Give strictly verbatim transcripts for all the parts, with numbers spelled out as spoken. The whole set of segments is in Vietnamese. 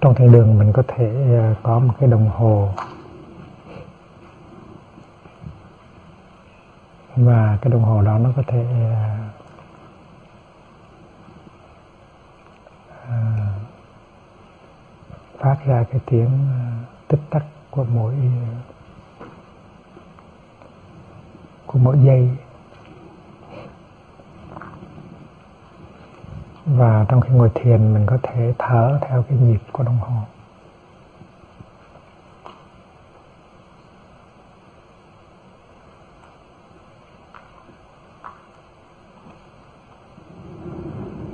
Trong thiên đường mình có thể có một cái đồng hồ, và cái đồng hồ đó nó có thể phát ra cái tiếng tích tắc của mỗi của mỗi giây. Và trong khi ngồi thiền mình có thể thở theo cái nhịp của đồng hồ.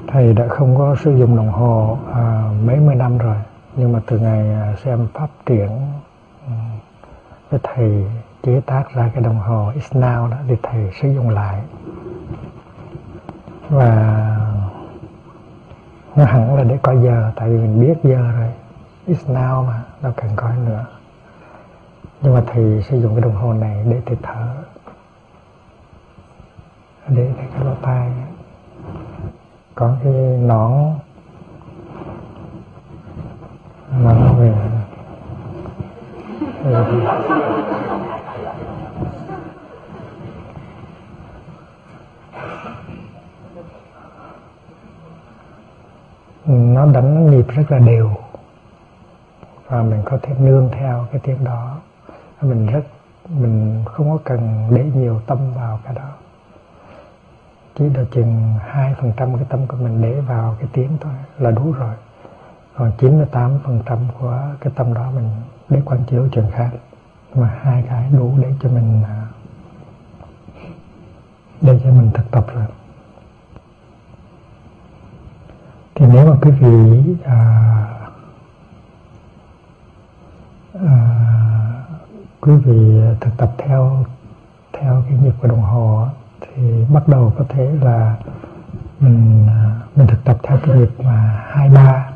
Thầy đã không có sử dụng đồng hồ à, mấy mươi năm rồi, nhưng mà từ ngày xem phát triển với thầy chế tác ra cái đồng hồ It's Now đó thì thầy sử dụng lại, và nó hẳn là để coi giờ, tại vì mình biết giờ rồi, It's now mà, đâu cần coi nữa. Nhưng mà thầy sử dụng cái đồng hồ này để thầy thở, để thầy cái lỗ tai có cái nón nón về nó đánh nhịp rất là đều, và mình có thể nương theo cái tiếng đó. Mình rất mình không có cần để nhiều tâm vào cái đó, chỉ được chừng hai phần trăm cái tâm của mình để vào cái tiếng thôi là đủ rồi. Còn chín mươi tám phần trăm của cái tâm đó mình để quán chiếu chuyện khác, mà hai cái đủ để cho mình để cho mình thực tập rồi. Thì nếu mà quý vị à, à, quý vị thực tập theo theo cái nhịp của đồng hồ thì bắt đầu có thể là mình mình thực tập theo cái nhịp mà hai ba,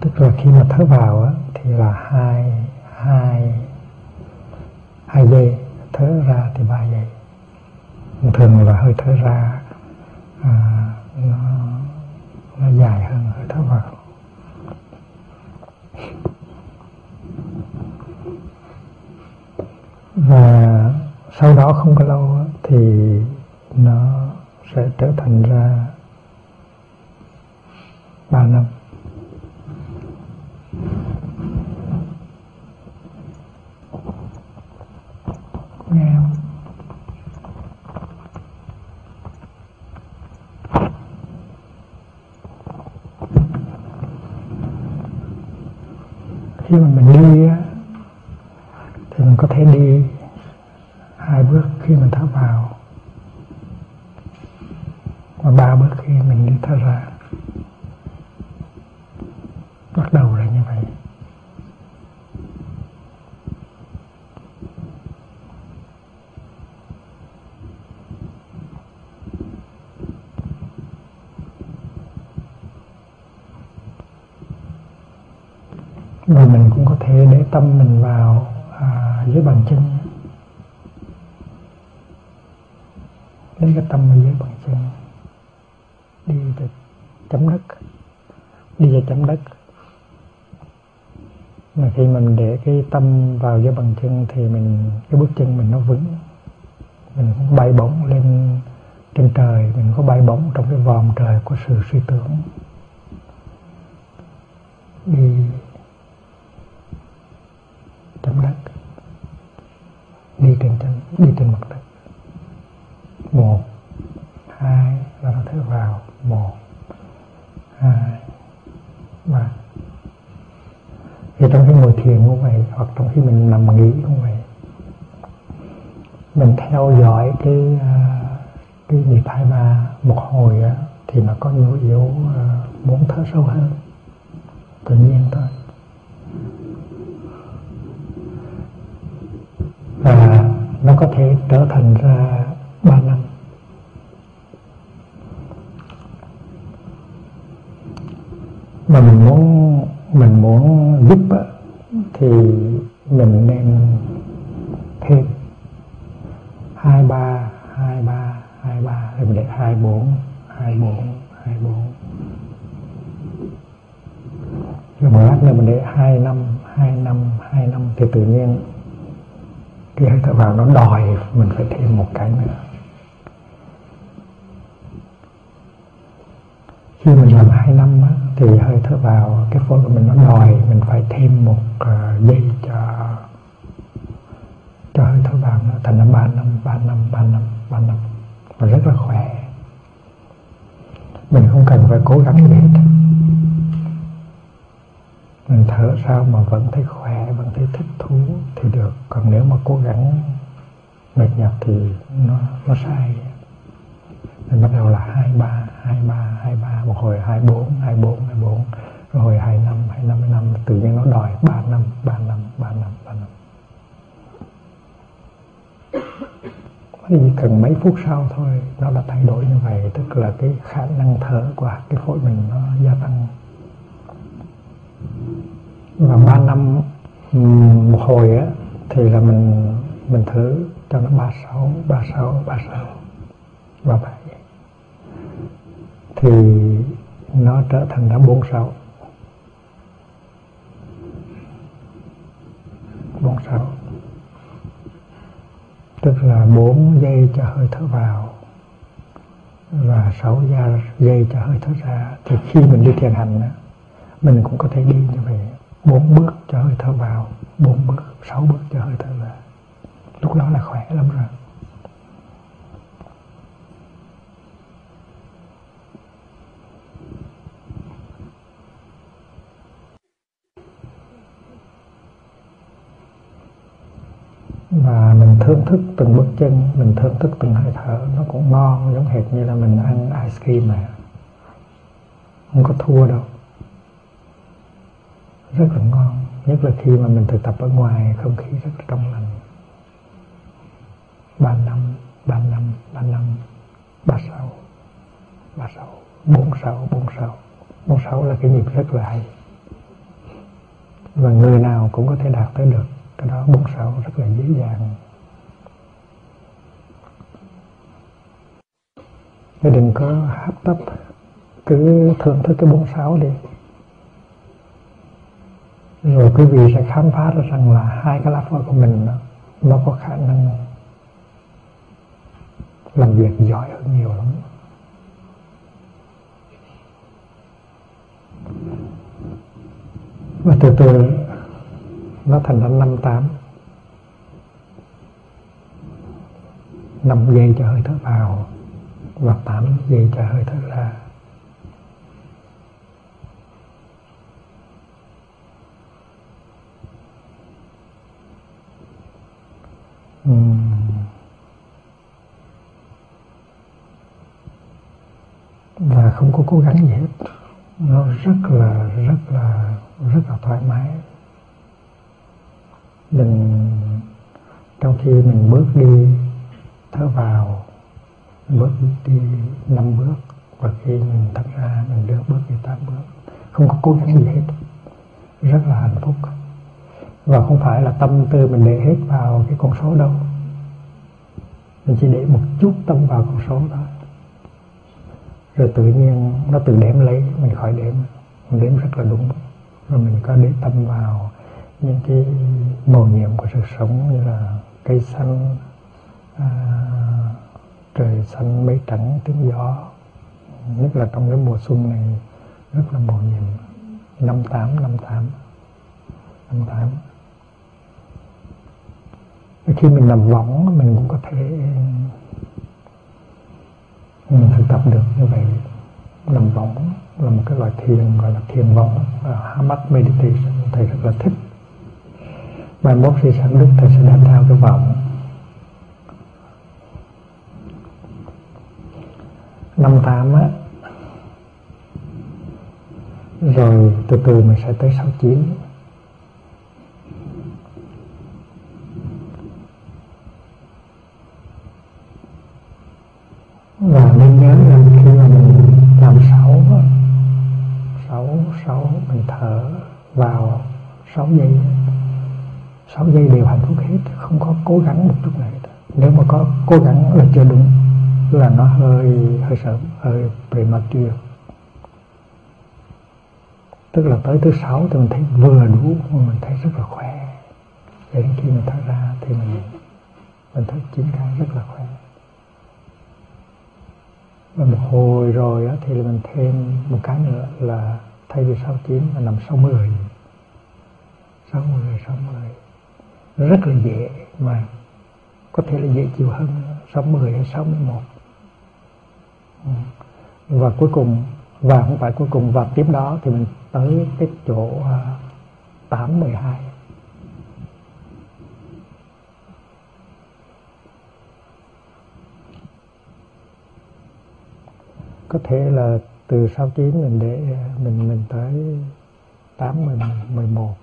tức là khi mà thở vào thì là hai hai hai giây, thở ra thì ba giây. Thường là hơi thở ra à, nó nó dài hơn hơi thở vào. Và sau đó không có lâu thì nó sẽ trở thành ra ba năm. Nghe không? Khi mà mình đi thì mình có thể đi hai bước khi mình thở vào, và ba bước khi mình đi thở ra. Bắt đầu là như vậy. Và mình cũng có thể để tâm mình vào à, dưới bàn chân, lấy cái tâm mình dưới bàn chân đi từ chấm đất, đi vào chấm đất. Mà khi mình để cái tâm vào dưới bàn chân thì mình cái bước chân mình nó vững, mình không bay bổng lên trên trời, mình không bay bổng trong cái vòm trời của sự suy tưởng. Đi chấm đất, đi trên chân, đi trên mặt đất. Một, hai là nó thở vào, một, hai, ba. Thì trong khi ngồi thiền cũng vậy, hoặc trong khi mình nằm nghỉ cũng vậy, mình theo dõi cái bị tai vạ một hồi thì nó có nhiều yếu muốn thở sâu hơn, tự nhiên thôi. Và nó có thể trở thành ra ba năm. Mà mình muốn mình muốn giúp thì mình nên thêm hai ba hai ba hai ba rồi mình để hai bốn hai bốn hai bốn rồi một lát nữa mình để hai năm hai năm hai năm thì tự nhiên cái hơi thở vào nó đòi mình phải thêm một cái nữa. Khi mình làm hai năm á, thì hơi thở vào cái phổi của mình nó đòi mình phải thêm một uh, giây cho cho hơi thở vào, nó thành là ba năm ba năm ba năm ba năm và rất là khỏe. Mình không cần phải cố gắng gì hết, mình thở sao mà vẫn thấy khỏe, vẫn thấy thích thú thì được. Còn nếu mà cố gắng mệt nhọc thì nó nó sai. Mình bắt đầu là hai ba hai ba hai ba, một hồi hai bốn hai bốn hai bốn, rồi hồi hai năm hai năm hai năm, tự nhiên nó đòi ba năm ba năm ba năm ba năm. Chỉ cần mấy phút sau thôi nó đã thay đổi như vậy, tức là cái khả năng thở của cái phổi mình nó gia tăng. Và ba năm một hồi á thì là mình mình thử cho nó ba sáu ba sáu ba sáu ba bảy thì nó trở thành ra bốn sáu bốn sáu, tức là bốn giây cho hơi thở vào và sáu giây cho hơi thở ra. Thì khi mình đi thiền hành á, mình cũng có thể đi như vậy, bốn bước cho hơi thở vào, bốn bước, sáu bước cho hơi thở ra. Lúc đó là khỏe lắm rồi. Và mình thưởng thức từng bước chân, mình thưởng thức từng hơi thở, nó cũng ngon, giống hệt như là mình ăn ice cream mà. Không có thua đâu. Rất là ngon, nhất là khi mà mình thực tập ở ngoài, không khí rất là trong lành. Ba năm, ba năm, ba năm, ba sáu, ba sáu, bốn sáu, bốn sáu. Bốn sáu là cái nhịp rất là hay. Và người nào cũng có thể đạt tới được cái đó, bốn sáu rất là dễ dàng. Thế đừng có hấp tấp, cứ thưởng thức cái bốn sáu đi. Rồi quý vị sẽ khám phá ra rằng là hai cái lá phổi của mình đó, nó có khả năng làm việc giỏi hơn nhiều lắm. Và từ từ nó thành ra năm tám, năm giây cho hơi thở vào và tám giây cho hơi thở ra. Uhm. Và không có cố gắng gì hết, nó rất là rất là rất là thoải mái. Mình trong khi mình bước đi thở vào, bước đi năm bước, và khi mình thở ra mình đưa bước đi tám bước, không có cố gắng gì hết, rất là hạnh phúc. Và không phải là tâm tư mình để hết vào cái con số đâu, mình chỉ để một chút tâm vào con số thôi, rồi tự nhiên nó tự đếm lấy, mình khỏi đếm, mình đếm rất là đúng. Rồi mình có để tâm vào những cái màu nhiệm của sự sống, như là cây xanh, à, trời xanh, mây trắng, tiếng gió, nhất là trong cái mùa xuân này rất là màu nhiệm. Năm tám, năm tám, năm tám. Khi mình làm võng mình cũng có thể mình thực tập được như vậy. Làm võng là một cái loại thiền gọi là thiền võng, Hammock Meditation, thầy rất là thích. Mai mốt khi sáng đức thầy sẽ đem theo cái võng. năm tám á, rồi từ từ mình sẽ tới sáu chín. Và nên nhớ rằng khi mà mình làm sáu á, sáu sáu mình thở vào sáu giây, sáu giây đều hạnh phúc hết, không có cố gắng một chút nào hết. Nếu mà có cố gắng là chưa đúng, là nó hơi hơi sớm, hơi premature. Tức là tới thứ sáu thì mình thấy vừa đủ, mình thấy rất là khỏe. Để đến khi mình thở ra thì mình mình thấy chín cái rất là khỏe. Và một hồi rồi thì mình thêm một cái nữa là thay vì sáu chín là nằm sáu mười, sáu mười, sáu mười rất là dễ, mà có thể là dễ chịu hơn sáu mười hay sáu mười một. Và cuối cùng, và không phải cuối cùng, và tiếp đó thì mình tới cái chỗ tám mười hai. Có thể là từ sáu chín mình để mình mình tới tám mười mười một,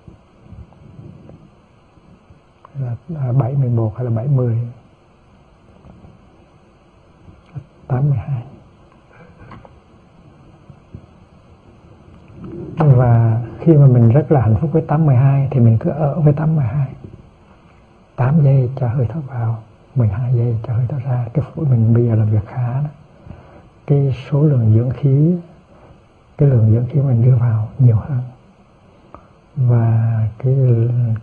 là bảy mười một hay là bảy mười, tám mười hai. Và khi mà mình rất là hạnh phúc với tám mười hai thì mình cứ ở với tám mười hai. Tám giây cho hơi thở vào, mười hai giây cho hơi thở ra. Cái phổi mình bây giờ làm việc khá đó. Cái số lượng dưỡng khí, cái lượng dưỡng khí mình đưa vào nhiều hơn, và cái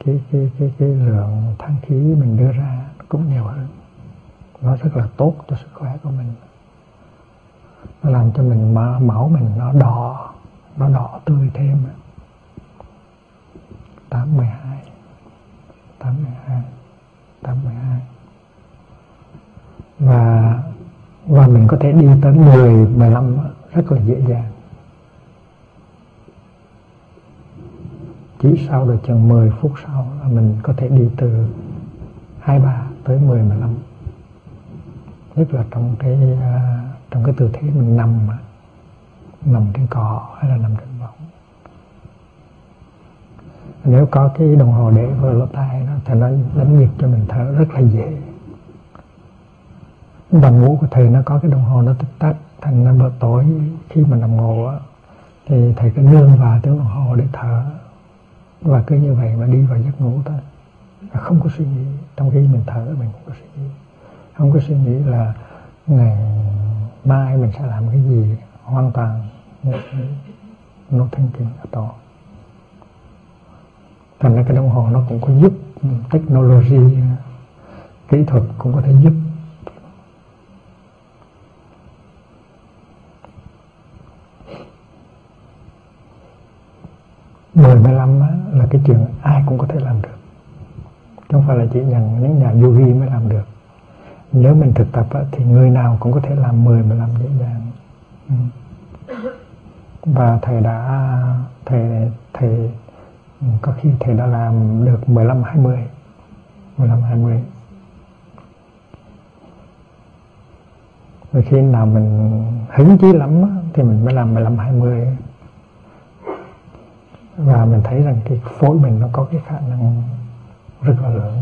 cái cái cái, cái lượng than khí mình đưa ra cũng nhiều hơn. Nó rất là tốt cho sức khỏe của mình. Nó làm cho mình máu mình nó đỏ, nó đỏ tươi thêm. Tám mười hai, tám mười hai, tám mười hai. Và và mình có thể đi tới mười mười lăm rất là dễ dàng. Chỉ sau được chừng mười phút sau là mình có thể đi từ hai ba tới mười mười lăm. Nhất là trong cái trong cái tư thế mình nằm nằm trên cỏ hay là nằm trên võng. Nếu có cái đồng hồ để vào lỗ tai đó, thì nó đánh nhịp cho mình thở rất là dễ. Và ngủ của thầy nó có cái đồng hồ nó tích tắc, thành năm bữa tối khi mà nằm ngủ á, thì thầy cứ nương vào tiếng đồng hồ để thở, và cứ như vậy mà đi vào giấc ngủ thôi, không có suy nghĩ. Trong khi mình thở mình không có suy nghĩ, không có suy nghĩ là ngày mai mình sẽ làm cái gì, hoàn toàn no thinking at all. Thành ra cái đồng hồ nó cũng có giúp, technology, kỹ thuật cũng có thể giúp. mười mười lăm là cái chuyện ai cũng có thể làm được, không phải là chỉ nhận những nhà yogi mới làm được. Nếu mình thực tập á, thì người nào cũng có thể làm mười mười lăm dễ dàng. Và thầy đã thầy thầy có khi thầy đã làm được mười lăm hai mươi, mười lăm hai mươi. Rồi khi nào mình hứng chí lắm thì mình mới làm mười lăm hai mươi. Và mình thấy rằng cái phổi mình nó có cái khả năng rất là lớn.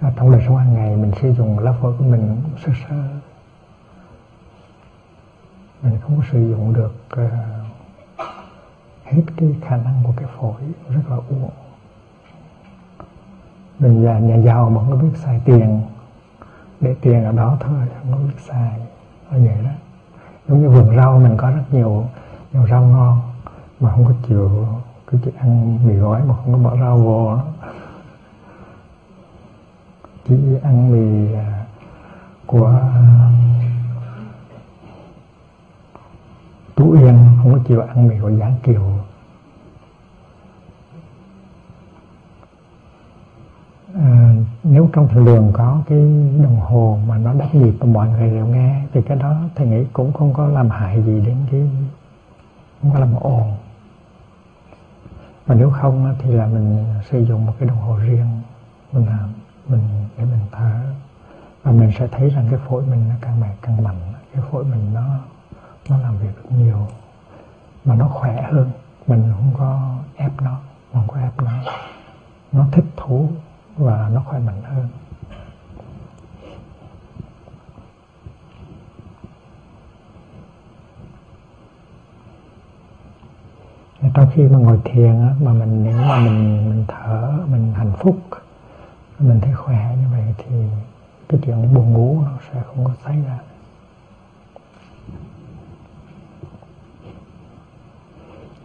À, trong đời sống hàng ngày mình sử dụng lá phổi của mình sơ sơ, mình không có sử dụng được uh, hết cái khả năng của cái phổi, rất là uổng. Mình già, nhà giàu mà không có biết xài tiền, để tiền ở đó thôi, không có biết xài, nó vậy đó. Giống như vườn rau mình có rất nhiều, nhiều rau ngon mà không có chịu, cứ chỉ ăn mì gói mà không có bỏ rau vô đó. Chỉ ăn mì uh, của Tú Yên, không có chịu ăn mì của Giáng Kiều. À, nếu trong thời lượng có cái đồng hồ mà nó đắt nhịp và mọi người đều nghe, thì cái đó thầy nghĩ cũng không có làm hại gì đến cái, không có làm ồn. Mà nếu không thì là mình sử dụng một cái đồng hồ riêng mình làm, mình để mình thở, và mình sẽ thấy rằng cái phổi mình nó càng ngày càng mạnh. cái phổi mình nó nó làm việc nhiều mà nó khỏe hơn, mình không có ép nó, mình không có ép nó, nó thích thú và nó khỏe mạnh hơn. Trong khi mà ngồi thiền mà mình nếu mà mình mình thở, mình hạnh phúc, mình thấy khỏe như vậy thì cái chuyện buồn ngủ nó sẽ không có xảy ra.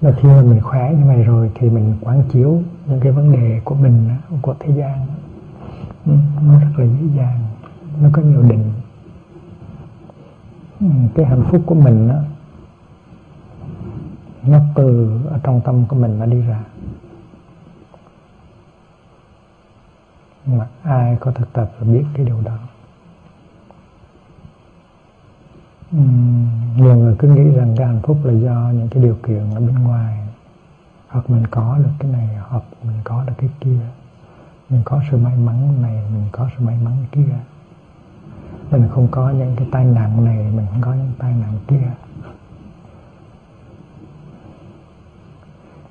Và khi mà mình khỏe như vậy rồi thì mình quán chiếu những cái vấn đề của mình, của thế gian, nó rất là dễ dàng, nó có nhiều định. Cái hạnh phúc của mình đó, nó từ ở trong tâm của mình nó đi ra. Mà ai có thực tập và biết cái điều đó. uhm, Nhiều người cứ nghĩ rằng cái hạnh phúc là do những cái điều kiện ở bên ngoài, hoặc mình có được cái này, hoặc mình có được cái kia, mình có sự may mắn này, mình có sự may mắn kia, mình không có những cái tai nạn này, mình không có những tai nạn kia.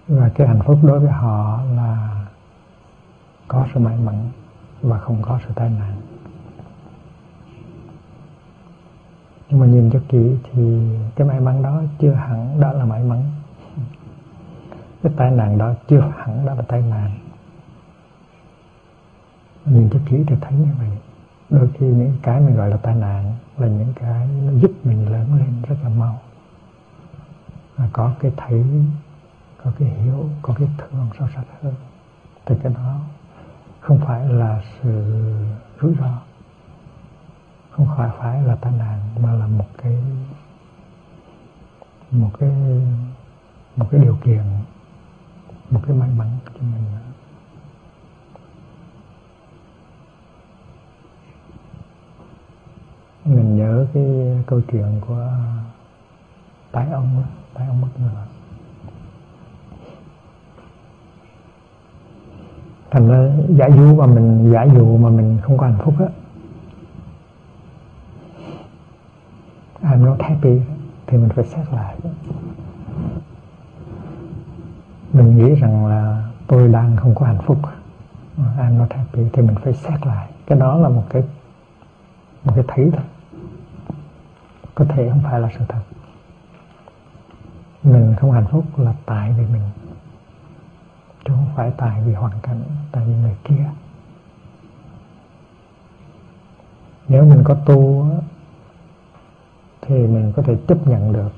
Và cái hạnh phúc đối với họ là có sự may mắn và không có sự tai nạn. Nhưng mà nhìn cho kỹ thì cái may mắn đó chưa hẳn đã là may mắn, cái tai nạn đó chưa hẳn đã là tai nạn. Nhìn cho kỹ thì thấy như vậy. Đôi khi những cái mình gọi là tai nạn là những cái nó giúp mình lớn lên rất là mau, và có cái thấy, có cái hiểu, có cái thương sâu sắc hơn. Thì cái đó không phải là sự rủi ro, không phải phải là tai nạn, mà là một cái một cái một cái điều kiện, một cái may mắn cho mình. Mình nhớ cái câu chuyện của tái ông, tái ông mất ngựa. Thành ra giả dụ mà mình giả dụ mà mình không có hạnh phúc á, I'm not happy, thì mình phải xét lại. Mình nghĩ rằng là tôi đang không có hạnh phúc, I'm not happy, thì mình phải xét lại. Cái đó là một cái một cái thấy thôi, có thể không phải là sự thật. Mình không hạnh phúc là tại vì mình, chứ không phải tại vì hoàn cảnh, tại vì người kia. Nếu mình có tu thì mình có thể chấp nhận được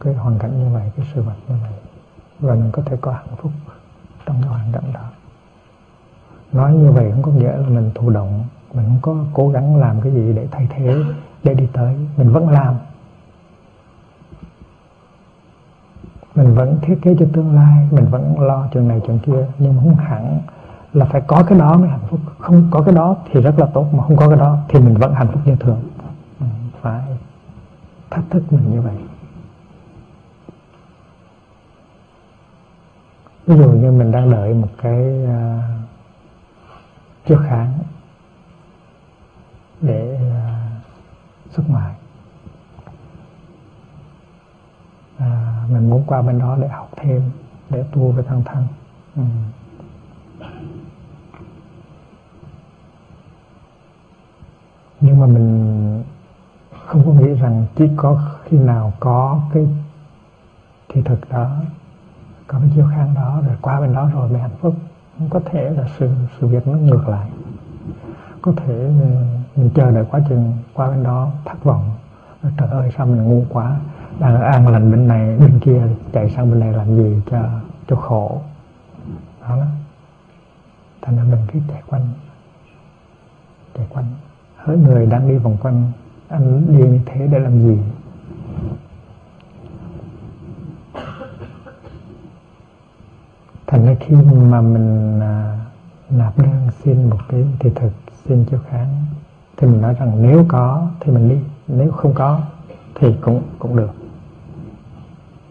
cái hoàn cảnh như vậy, cái sự vật như vậy, và mình có thể có hạnh phúc trong cái hoàn cảnh đó. Nói như vậy không có nghĩa là mình thụ động, mình không có cố gắng làm cái gì để thay thế, để đi tới. Mình vẫn làm, mình vẫn thiết kế cho tương lai, mình vẫn lo chuyện này chuyện kia, nhưng mà không hẳn là phải có cái đó mới hạnh phúc. Không có cái đó thì rất là tốt, mà không có cái đó thì mình vẫn hạnh phúc như thường. Mình phải thách thức mình như vậy. Ví dụ như mình đang đợi một cái uh, chiếu kháng để uh, xuất ngoại. À, mình muốn qua bên đó để học thêm, để tu với thăng thăng. ừ. Nhưng mà mình không có nghĩ rằng chỉ có khi nào có cái thị thực đó, có cái chiếu kháng đó, rồi qua bên đó rồi mới hạnh phúc. Không có thể là sự sự việc nó ngược lại. Có thể mình, mình chờ đợi quá chừng, qua bên đó thất vọng, trời ơi sao mình ngu quá, đang an lành bên này bên kia chạy sang bên này làm gì cho cho khổ đó, đó. Thành ra mình cứ chạy quanh chạy quanh hỡi người đang đi vòng quanh, anh đi như thế để làm gì? Thành ra khi mà mình à, nạp đơn xin một cái thị thực, xin chiếu kháng, thì mình nói rằng nếu có thì mình đi, nếu không có thì cũng cũng được,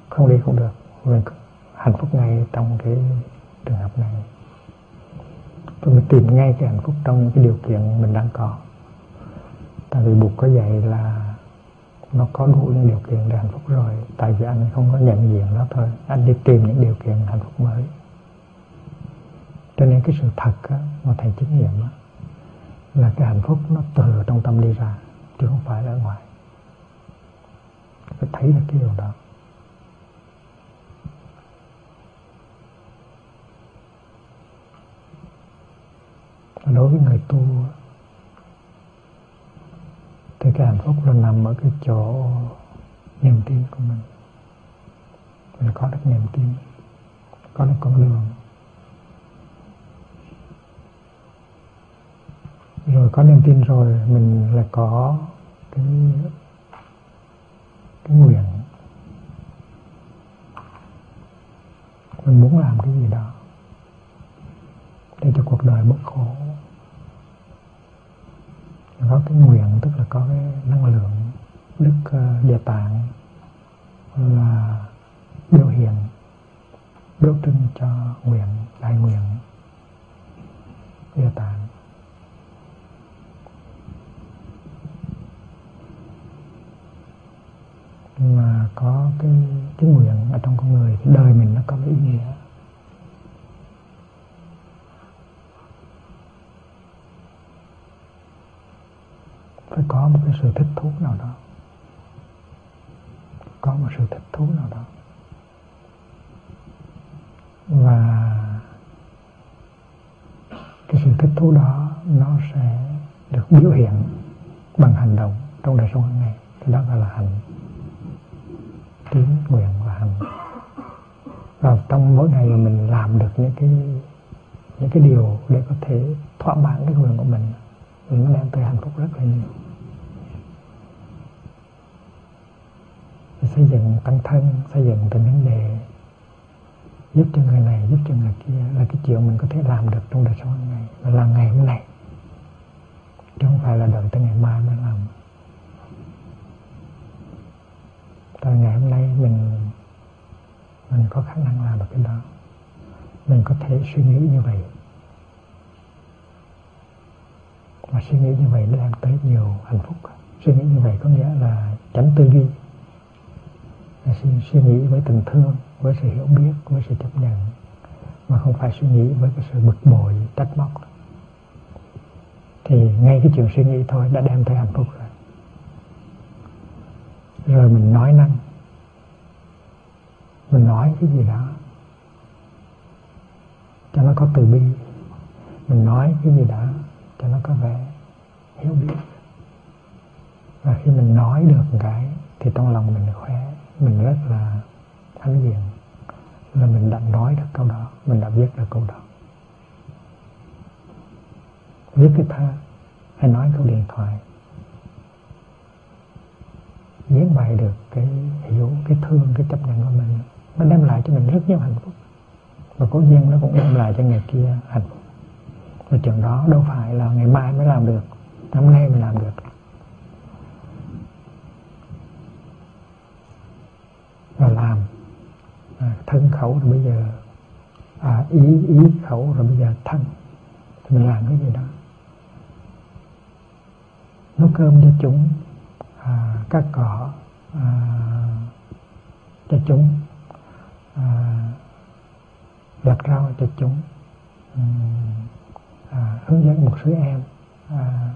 không đi cũng được. Mình hạnh phúc ngay trong cái trường hợp này. Tôi mình tìm ngay cái hạnh phúc trong cái điều kiện mình đang có. Tại vì Bụt có dạy là nó có đủ những điều kiện để hạnh phúc rồi. Tại vì anh không có nhận diện nó thôi, anh đi tìm những điều kiện hạnh phúc mới. Cho nên cái sự thật á, mà thầy chứng nghiệm á, là cái hạnh phúc nó từ trong tâm đi ra, chứ không phải ở ngoài. Phải thấy được cái điều đó. Đối với người tu thì cái hạnh phúc là nằm ở cái chỗ niềm tin của mình. Mình có được niềm tin, có được con đường, rồi có niềm tin rồi mình lại có cái cái nguyện, mình muốn làm cái gì đó để cho cuộc đời bớt khổ. Có cái nguyện tức là có cái năng lượng đức địa tạng là biểu hiện, biểu trưng cho nguyện, đại nguyện địa tạng. Mà có cái cái nguyện ở trong con người thì đời mình nó có cái ý nghĩa. Phải có một cái sự thích thú nào đó, có một sự thích thú nào đó, và cái sự thích thú đó nó sẽ được biểu hiện bằng hành động trong đời sống hàng ngày. Thì đó gọi là hành, tín nguyện và hành. Và trong mỗi ngày mình làm được những cái những cái điều để có thể thỏa mãn cái nguyện của mình, mình đem tới hạnh phúc rất là nhiều. Xây dựng tăng thân, xây dựng từng vấn đề, giúp cho người này, giúp cho người kia, là cái chuyện mình có thể làm được trong đời sống hàng ngày, và làm ngày hôm nay, chứ không phải là đợi tới ngày mai mới làm. Từ ngày hôm nay mình mình có khả năng làm được cái đó, mình có thể suy nghĩ như vậy, mà suy nghĩ như vậy nó đem tới nhiều hạnh phúc. Suy nghĩ như vậy có nghĩa là tránh tư duy, Suy, suy nghĩ với tình thương, với sự hiểu biết, với sự chấp nhận, mà không phải suy nghĩ với cái sự bực bội, trách móc. Thì ngay cái chuyện suy nghĩ thôi đã đem tới hạnh phúc rồi. Rồi mình nói năng, mình nói cái gì đó cho nó có từ bi, mình nói cái gì đó cho nó có vẻ hiểu biết. Và khi mình nói được một cái thì trong lòng mình khỏe, mình rất là hãnh diện là mình đã nói được câu đó, mình đã viết được câu đó. Viết cái thơ hay nói câu điện thoại, diễn bày được cái hiểu, cái thương, cái chấp nhận của mình, nó đem lại cho mình rất nhiều hạnh phúc, và cố nhiên nó cũng đem lại cho người kia hạnh phúc. Và chuyện đó đâu phải là ngày mai mới làm được, năm nay mình làm được. Rồi làm à, thân khẩu rồi bây giờ à, ý ý khẩu rồi bây giờ thân, thì mình làm cái gì đó, nấu cơm cho chúng, à, cắt cỏ à, cho chúng, à, lặt rau cho chúng, à, hướng dẫn một số em, à,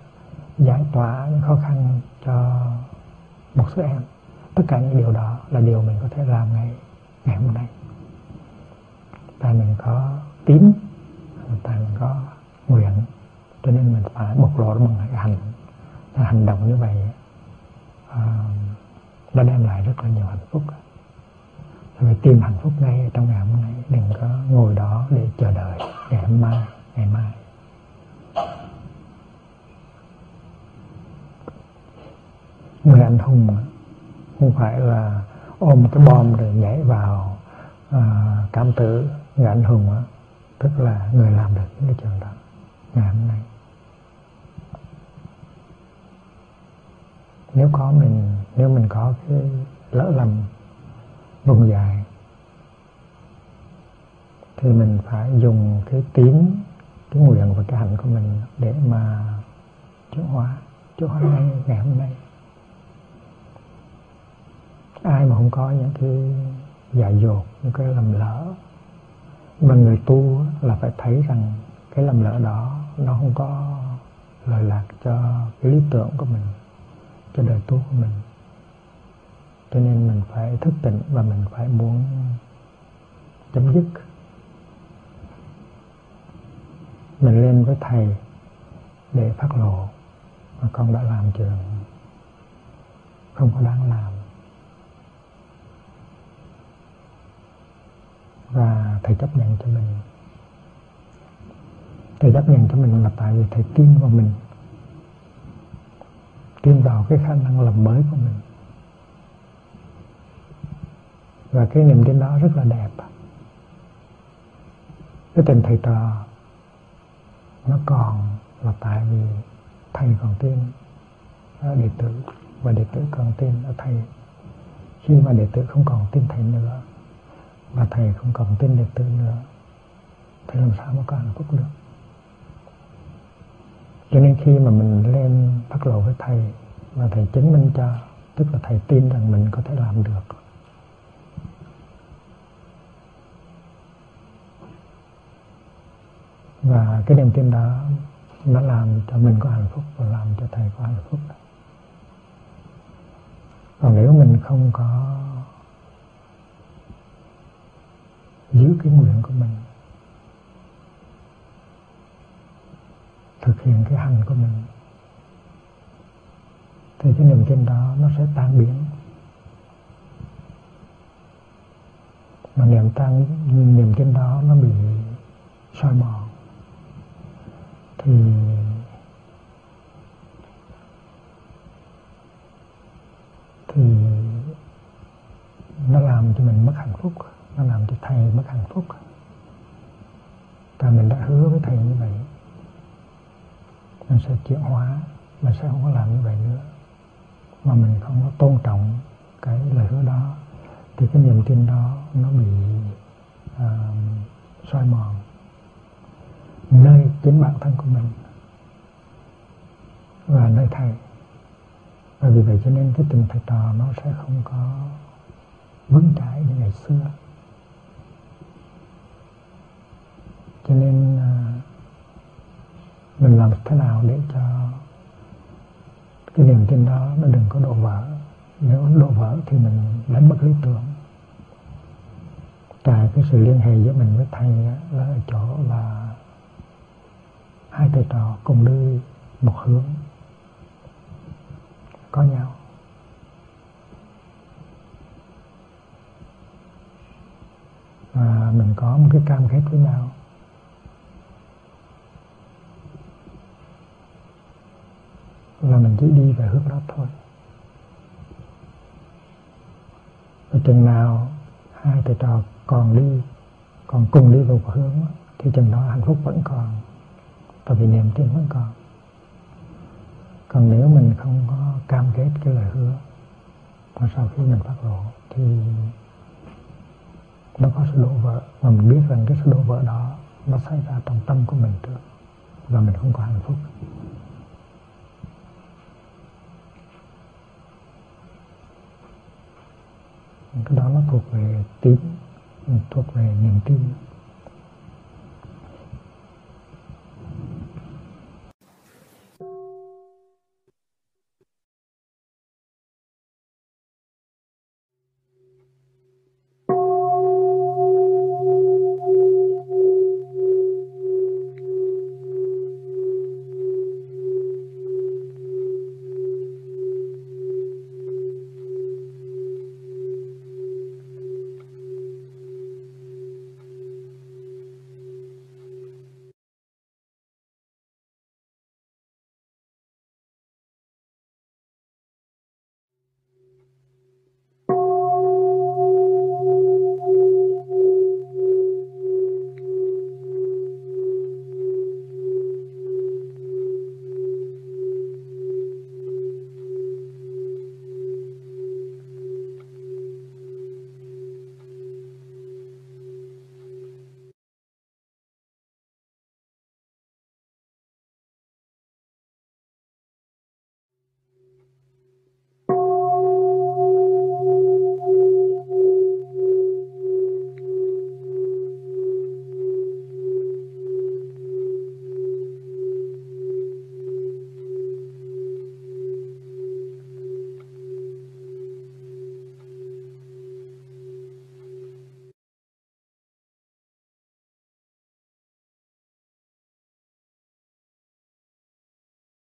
giải tỏa những khó khăn cho một số em. Tất cả những điều đó là điều mình có thể làm ngay ngày hôm nay. Tại mình có tín, tại mình có nguyện, cho nên mình phải bộc lộ bằng hành, hành động như vậy. À, nó đem lại rất là nhiều hạnh phúc. Phải tìm hạnh phúc ngay trong ngày hôm nay, đừng có ngồi đó để chờ đợi ngày hôm mai, ngày mai. Người anh hùng không phải là ôm cái bom rồi nhảy vào à, cảm tử. Người anh hùng đó, tức là người làm được những cái chuyện đó ngày hôm nay. Nếu có mình, nếu mình có cái lỡ lầm vùng dài thì mình phải dùng cái tín, cái nguyện và cái hạnh của mình để mà chữa hóa, chữa hóa ngay ngày hôm nay. không có những cái dại dột, những cái lầm lỡ. Mà người tu là phải thấy rằng cái lầm lỡ đó nó không có lợi lạc cho cái lý tưởng của mình, cho đời tu của mình. Cho nên mình phải thức tỉnh và mình phải muốn chấm dứt. Mình lên với Thầy để phát lộ mà con đã làm chuyện không có đáng làm. Và Thầy chấp nhận cho mình. Thầy chấp nhận cho mình là tại vì Thầy tin vào mình, tin vào cái khả năng làm mới của mình. Và cái niềm tin đó rất là đẹp. Cái tình thầy trò nó còn là tại vì Thầy còn tin ở đệ tử, và đệ tử còn tin ở Thầy. Khi mà đệ tử không còn tin Thầy nữa, và Thầy không còn tin đệ tử nữa, thì làm sao mà có hạnh phúc được. Cho nên khi mà mình lên phát lộ với Thầy và Thầy chứng minh cho, tức là Thầy tin rằng mình có thể làm được. Và cái niềm tin đó nó làm cho mình có hạnh phúc và làm cho Thầy có hạnh phúc. Còn nếu mình không có giữ cái nguyện của mình, thực hiện cái hành của mình, thì cái niềm tin đó nó sẽ tan biến. Mà niềm tan niềm tin đó nó bị soi mòn, thì thì nó làm cho mình mất hạnh phúc, nó làm cho Thầy mất hạnh phúc. Và mình đã hứa với Thầy như vậy, mình sẽ chuyển hóa, mình sẽ không có làm như vậy nữa. Mà mình không có tôn trọng cái lời hứa đó, thì cái niềm tin đó nó bị uh, soi mòn nơi chính bản thân của mình và nơi Thầy. Và vì vậy cho nên cái tình thầy trò nó sẽ không có vững chãi như ngày xưa. Cho nên mình làm thế nào để cho cái niềm tin đó nó đừng có đổ vỡ. Nếu đổ vỡ thì mình đánh mất lý tưởng. Tại cái sự liên hệ giữa mình với Thầy là ở chỗ là hai thầy trò cùng đi một hướng, có nhau. Và mình có một cái cam kết với nhau. Là mình chỉ đi về hướng đó thôi. Và chừng nào hai thầy trò còn đi, còn cùng đi vào hướng, thì chừng đó hạnh phúc vẫn còn. Tại vì niềm tin vẫn còn. Còn nếu mình không có cam kết cái lời hứa, và sau khi mình phát lộ thì nó có sự đổ vỡ. Và mình biết rằng cái sự đổ vỡ đó nó xảy ra trong tâm của mình trước, và mình không có hạnh phúc. Cái đó nó thuộc về tín, thuộc về niềm tin.